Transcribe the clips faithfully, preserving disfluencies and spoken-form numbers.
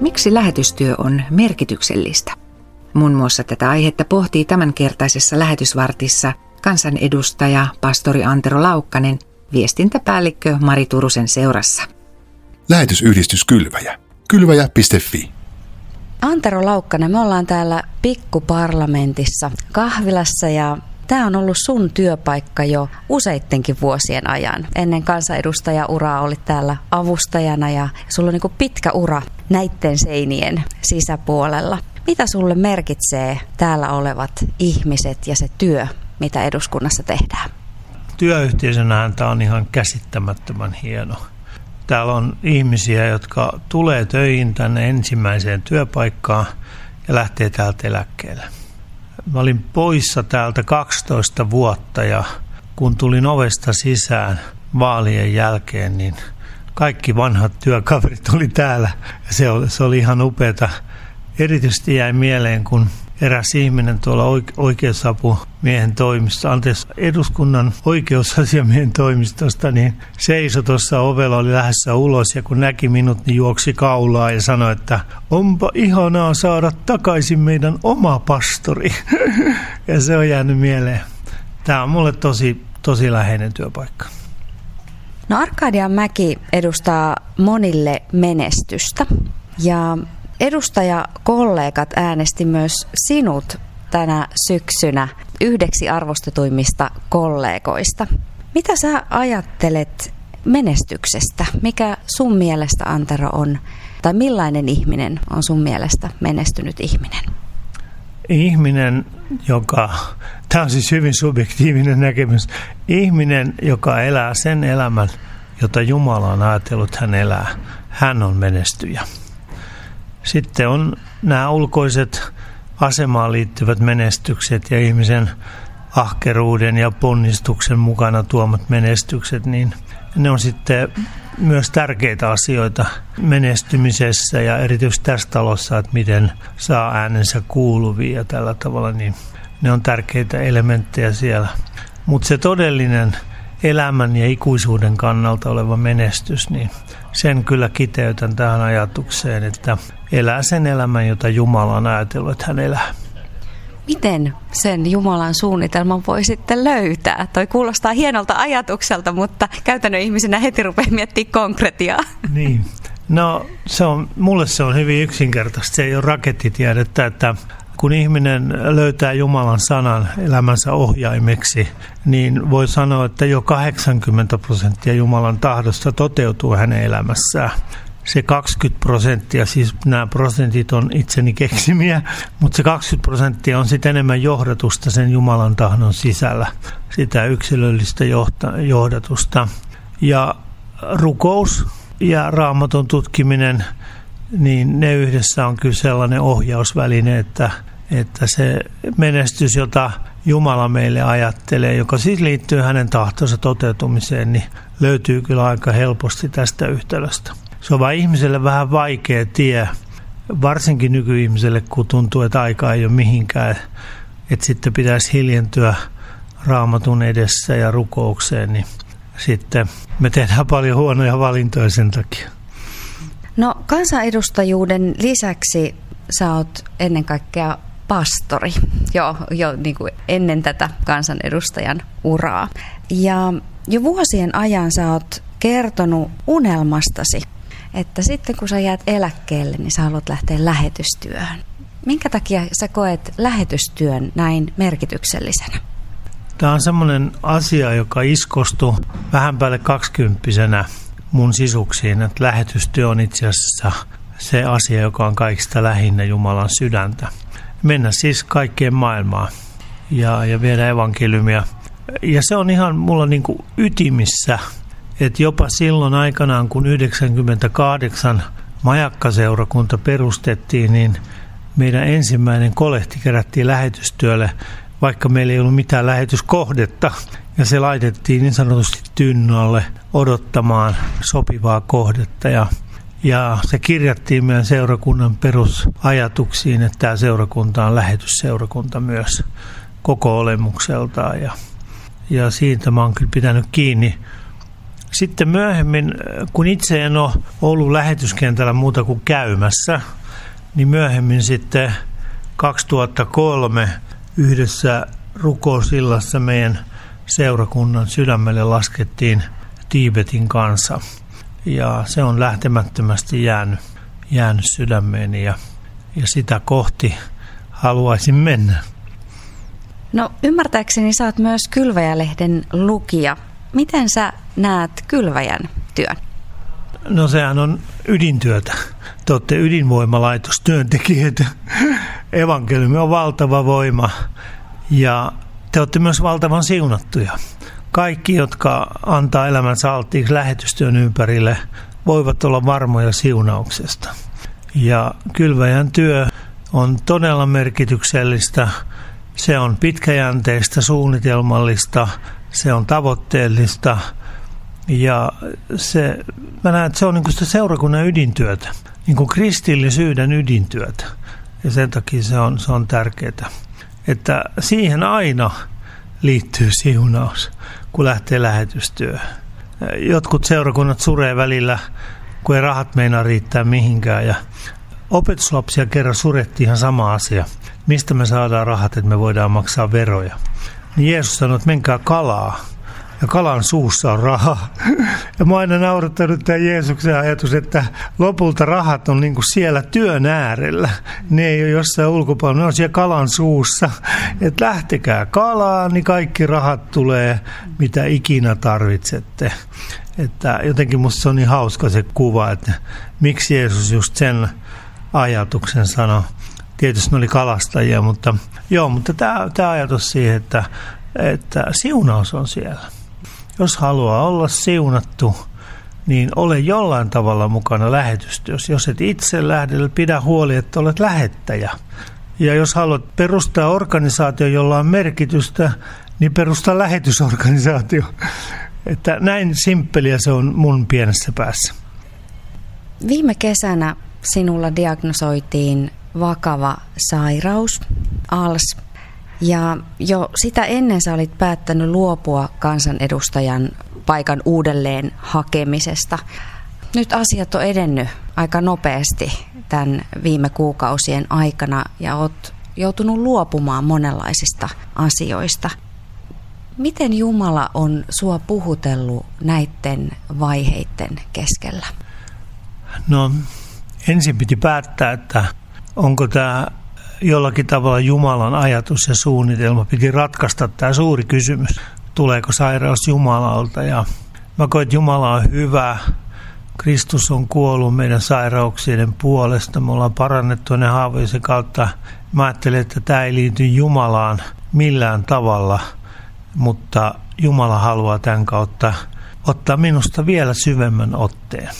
Miksi lähetystyö on merkityksellistä? Muun muassa tätä aihetta pohtii tämänkertaisessa lähetysvartissa kansanedustaja, pastori Antero Laukkanen, viestintäpäällikkö Mari Turusen seurassa. Lähetysyhdistys Kylväjä. Kylväjä piste fi. Antero Laukkanen, me ollaan täällä pikkuparlamentissa kahvilassa ja tämä on ollut sun työpaikka jo useittenkin vuosien ajan. Ennen kansanedustajauraa olit täällä avustajana ja sulla on niin kuin pitkä ura näitten seinien sisäpuolella. Mitä sulle merkitsee täällä olevat ihmiset ja se työ, mitä eduskunnassa tehdään? Työyhteisönähän tämä on ihan käsittämättömän hieno. Täällä on ihmisiä, jotka tulee töihin tänne ensimmäiseen työpaikkaan ja lähtee täältä eläkkeelle. Mä olin poissa täältä kaksitoista vuotta ja kun tulin ovesta sisään vaalien jälkeen, niin kaikki vanhat työkaverit oli täällä. Se oli, se oli ihan upeata. Erityisesti jäi mieleen, kun eräs ihminen tuolla oikeusapumiehen toimistosta, anteeksi, eduskunnan oikeusasiamiehen toimistosta, niin seisoi tuossa ovella, oli lähdössä ulos ja kun näki minut, niin juoksi kaulaa ja sanoi, että onpa ihanaa saada takaisin meidän oma pastori. Ja se on jäänyt mieleen. Tämä on mulle tosi, tosi läheinen työpaikka. No, Arkadian mäki edustaa monille menestystä ja edustajakollegat äänesti myös sinut tänä syksynä yhdeksi arvostetuimmista kollegoista. Mitä sä ajattelet menestyksestä? Mikä sun mielestä, Antero, on, tai millainen ihminen on sun mielestä menestynyt ihminen? Ihminen, joka, tämä on siis hyvin subjektiivinen näkemys, ihminen, joka elää sen elämän, jota Jumala on ajatellut hän elää, hän on menestyjä. Sitten on nämä ulkoiset asemaan liittyvät menestykset ja ihmisen ahkeruuden ja ponnistuksen mukana tuomat menestykset, niin ne on sitten myös tärkeitä asioita menestymisessä ja erityisesti tässä talossa, että miten saa äänensä kuuluvia ja tällä tavalla, niin ne on tärkeitä elementtejä siellä. Mutta se todellinen elämän ja ikuisuuden kannalta oleva menestys, niin sen kyllä kiteytän tähän ajatukseen, että elää sen elämän, jota Jumala on ajatellut, että hän elää. Miten sen Jumalan suunnitelman voi sitten löytää? Toi kuulostaa hienolta ajatukselta, mutta käytännön ihmisenä heti rupeaa miettimään konkretiaa. Niin. No, se on, mulle se on hyvin yksinkertaista. Se ei ole rakettitiedettä, että kun ihminen löytää Jumalan sanan elämänsä ohjaimeksi, niin voi sanoa, että jo kahdeksankymmentä prosenttia Jumalan tahdosta toteutuu hänen elämässään. Se kaksikymmentä prosenttia, siis nämä prosentit on itseni keksimiä, mutta se kaksikymmentä prosenttia on sitten enemmän johdatusta sen Jumalan tahdon sisällä, sitä yksilöllistä johdatusta. Ja rukous ja Raamatun tutkiminen, niin ne yhdessä on kyllä sellainen ohjausväline, että, että se menestys, jota Jumala meille ajattelee, joka siis liittyy hänen tahtonsa toteutumiseen, niin löytyy kyllä aika helposti tästä yhtälöstä. Se on vain ihmiselle vähän vaikea tie, varsinkin nykyihmiselle, kun tuntuu, että aika ei ole mihinkään, että sitten pitäisi hiljentyä Raamatun edessä ja rukoukseen, niin sitten me tehdään paljon huonoja valintoja sen takia. No, kansanedustajuuden lisäksi sä oot ennen kaikkea pastori, jo, jo niin kuin ennen tätä kansanedustajan uraa. Ja jo vuosien ajan sä oot kertonut unelmastasi, että sitten kun sä jäät eläkkeelle, niin sä haluat lähteä lähetystyöhön. Minkä takia sä koet lähetystyön näin merkityksellisenä? Tämä on semmoinen asia, joka iskostui vähän päälle kaksikymppisenä mun sisuksiin, että lähetystyö on itse asiassa se asia, joka on kaikista lähinnä Jumalan sydäntä. Mennä siis kaikkeen maailmaan ja, ja viedä evankeliumia. Ja se on ihan mulla niin kuin ytimissä, että jopa silloin aikanaan, kun yhdeksänkymmentäkahdeksan majakkaseurakunta perustettiin, niin meidän ensimmäinen kolehti kerättiin lähetystyölle, vaikka meillä ei ollut mitään lähetyskohdetta. Ja se laitettiin niin sanotusti tynnolle odottamaan sopivaa kohdetta. Ja, ja se kirjattiin meidän seurakunnan perusajatuksiin, että tämä seurakunta on lähetysseurakunta myös koko olemukseltaan. Ja, ja siitä mä oon kyllä pitänyt kiinni Sitten myöhemmin, kun itse en ole ollut lähetyskentällä muuta kuin käymässä, niin myöhemmin sitten kaksituhattakolme yhdessä Rukousillassa meidän seurakunnan sydämelle laskettiin Tibetin kanssa. Ja se on lähtemättömästi jäänyt, jäänyt sydämeeni ja, ja sitä kohti haluaisin mennä. No ymmärtääkseni sä oot myös Kylväjä-lehden lukija. Miten sä näet Kylväjän työn? No sehän on ydintyötä. Te olette ydinvoimalaitostyöntekijöitä. Evankeliumi on valtava voima ja te olette myös valtavan siunattuja. Kaikki, jotka antaa elämänsä alttiiksi lähetystyön ympärille, voivat olla varmoja siunauksesta. Ja Kylväjän työ on todella merkityksellistä. Se on pitkäjänteistä, suunnitelmallista, se on tavoitteellista ja se, mä näen, että se on niin kuin sitä seurakunnan ydintyötä, niin kuin kristillisyyden ydintyötä. Ja sen takia se on, se on tärkeää, että siihen aina liittyy siunaus, kun lähtee lähetystyöhön. Jotkut seurakunnat suree välillä, kun ei rahat meinaa riittää mihinkään ja opetuslapsia kerran surettiin ihan sama asia. Mistä me saadaan rahat, että me voidaan maksaa veroja? Niin Jeesus sanoi, että menkää kalaa. Ja kalan suussa on rahaa. Ja mä aina naurattanut tämä Jeesuksen ajatus, että lopulta rahat on niin kuin siellä työn äärellä. Ne ei ole jossain ulkopuolella, ne on siellä kalan suussa. Että lähtekää kalaan, niin kaikki rahat tulee, mitä ikinä tarvitsette. Että jotenkin musta se on niin hauska se kuva, että miksi Jeesus just sen ajatuksen sanoi. Tietysti ne oli kalastajia, mutta, joo, mutta tämä, tämä ajatus siihen, että, että siunaus on siellä. Jos haluaa olla siunattu, niin ole jollain tavalla mukana lähetystyössä. Jos et itse lähde, pidä huoli, että olet lähettäjä. Ja jos haluat perustaa organisaatio, jolla on merkitystä, niin perusta lähetysorganisaatio. Että näin simppeliä se on mun pienessä päässä. Viime kesänä sinulla diagnosoitiin vakava sairaus, A L S, ja jo sitä ennen sä olit päättänyt luopua kansanedustajan paikan uudelleen hakemisesta. Nyt asiat on edennyt aika nopeasti tämän viime kuukausien aikana ja oot joutunut luopumaan monenlaisista asioista. Miten Jumala on sua puhutellut näiden vaiheiden keskellä? No, ensin piti päättää, että onko tämä jollakin tavalla Jumalan ajatus ja suunnitelma. Piti ratkaista tämä suuri kysymys, tuleeko sairaus Jumalalta. Ja mä koin, että Jumala on hyvä. Kristus on kuollut meidän sairauksien puolesta. Me ollaan parannettu ne haavojen kautta. Mä ajattelin, että tämä ei liity Jumalaan millään tavalla, mutta Jumala haluaa tämän kautta ottaa minusta vielä syvemmän otteen.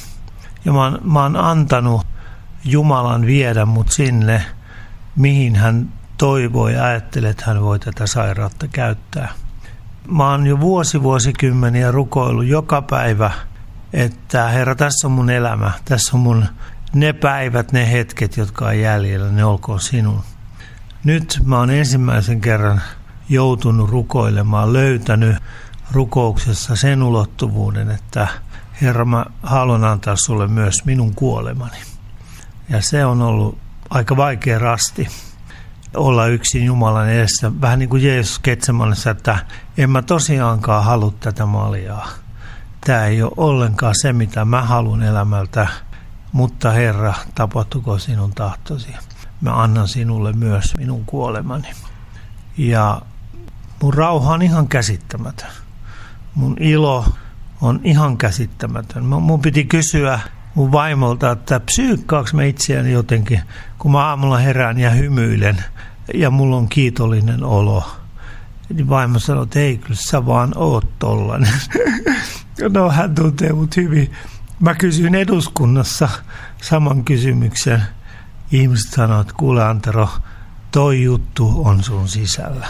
Ja mä oon, mä oon antanut Jumalan viedä mut sinne, mihin hän toivoo ja ajattelee, että hän voi tätä sairautta käyttää. Mä oon jo vuosi vuosikymmeniä rukoillut joka päivä, että Herra, tässä on mun elämä, tässä on mun ne päivät, ne hetket, jotka on jäljellä, ne olkoon sinun. Nyt mä oon ensimmäisen kerran joutunut rukoilemaan, löytänyt rukouksessa sen ulottuvuuden, että Herra, mä haluan antaa sulle myös minun kuolemani. Ja se on ollut aika vaikea rasti olla yksin Jumalan edessä. Vähän niin kuin Jeesus Getsemanessa, että en mä tosiaankaan halua tätä maljaa. Tämä ei ole ollenkaan se, mitä mä haluan elämältä. Mutta Herra, tapahtuko sinun tahtosi? Mä annan sinulle myös minun kuolemani. Ja mun rauha on ihan käsittämätön. Mun ilo on ihan käsittämätön. Mun piti kysyä mun vaimolta, että psyykkaaks mä itseäni jotenkin, kun mä aamulla herään ja hymyilen ja mulla on kiitollinen olo. Niin vaimo sanoi, että ei, kyllä sä vaan oot tollanen. No hän tuntee mut hyvin. Mä kysyin eduskunnassa saman kysymyksen. Ihmiset sanoo, että kuule Antero, toi juttu on sun sisällä.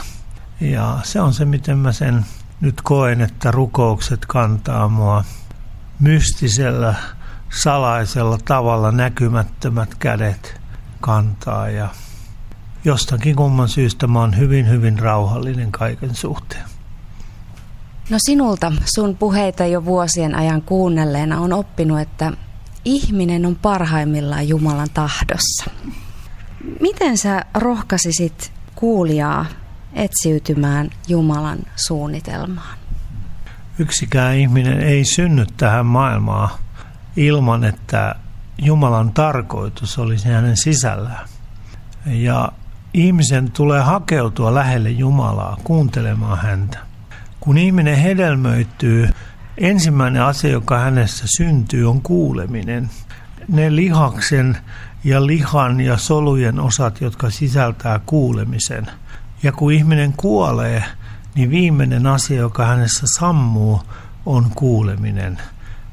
Ja se on se, miten mä sen nyt koen, että rukoukset kantaa mua mystisellä, salaisella tavalla näkymättömät kädet kantaa ja jostakin kumman syystä mä oon hyvin, hyvin rauhallinen kaiken suhteen. No sinulta, sun puheita jo vuosien ajan kuunnelleena on oppinut, että ihminen on parhaimmillaan Jumalan tahdossa. Miten sä rohkaisisit kuulijaa etsiytymään Jumalan suunnitelmaan? Yksikään ihminen ei synny tähän maailmaan ilman, että Jumalan tarkoitus olisi hänen sisällään. Ja ihmisen tulee hakeutua lähelle Jumalaa, kuuntelemaan häntä. Kun ihminen hedelmöittyy, ensimmäinen asia, joka hänessä syntyy, on kuuleminen. Ne lihaksen ja lihan ja solujen osat, jotka sisältää kuulemisen. Ja kun ihminen kuolee, niin viimeinen asia, joka hänessä sammuu, on kuuleminen.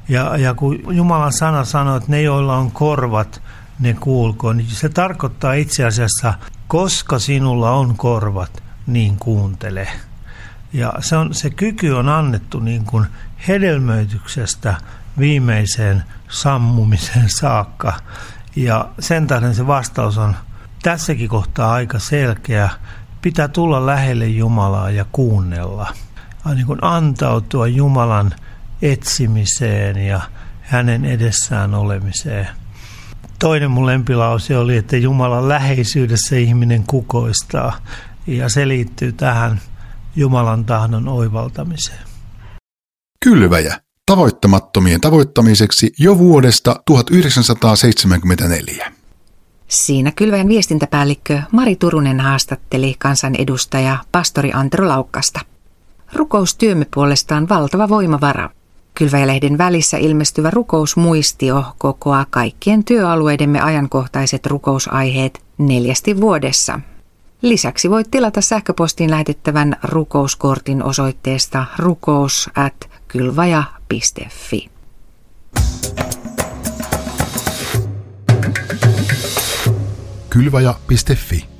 Ja, ja kun Jumalan sana sanoo, että ne, joilla on korvat, ne kuulkoon, niin se tarkoittaa itse asiassa, koska sinulla on korvat, niin kuuntele. Ja se, on, se kyky on annettu niin kuin hedelmöityksestä viimeiseen sammumiseen saakka. Ja sen tähden se vastaus on tässäkin kohtaa aika selkeä. Pitää tulla lähelle Jumalaa ja kuunnella. Niin kuin antautua Jumalan etsimiseen ja hänen edessään olemiseen. Toinen mun lempilause oli, että Jumalan läheisyydessä ihminen kukoistaa. Ja se liittyy tähän Jumalan tahdon oivaltamiseen. Kylväjä. Tavoittamattomien tavoittamiseksi jo vuodesta tuhatyhdeksänsataaseitsemänkymmentäneljä. Siinä Kylväjän viestintäpäällikkö Mari Turunen haastatteli kansanedustaja pastori Antero Laukkasta. Rukoustyömme puolestaan valtava voimavara. Kylväjälehden välissä ilmestyvä rukousmuistio kokoaa kaikkien työalueidemme ajankohtaiset rukousaiheet neljästi vuodessa. Lisäksi voit tilata sähköpostiin lähetettävän rukouskortin osoitteesta rukous at kylvaja piste fi. kylvaja piste fi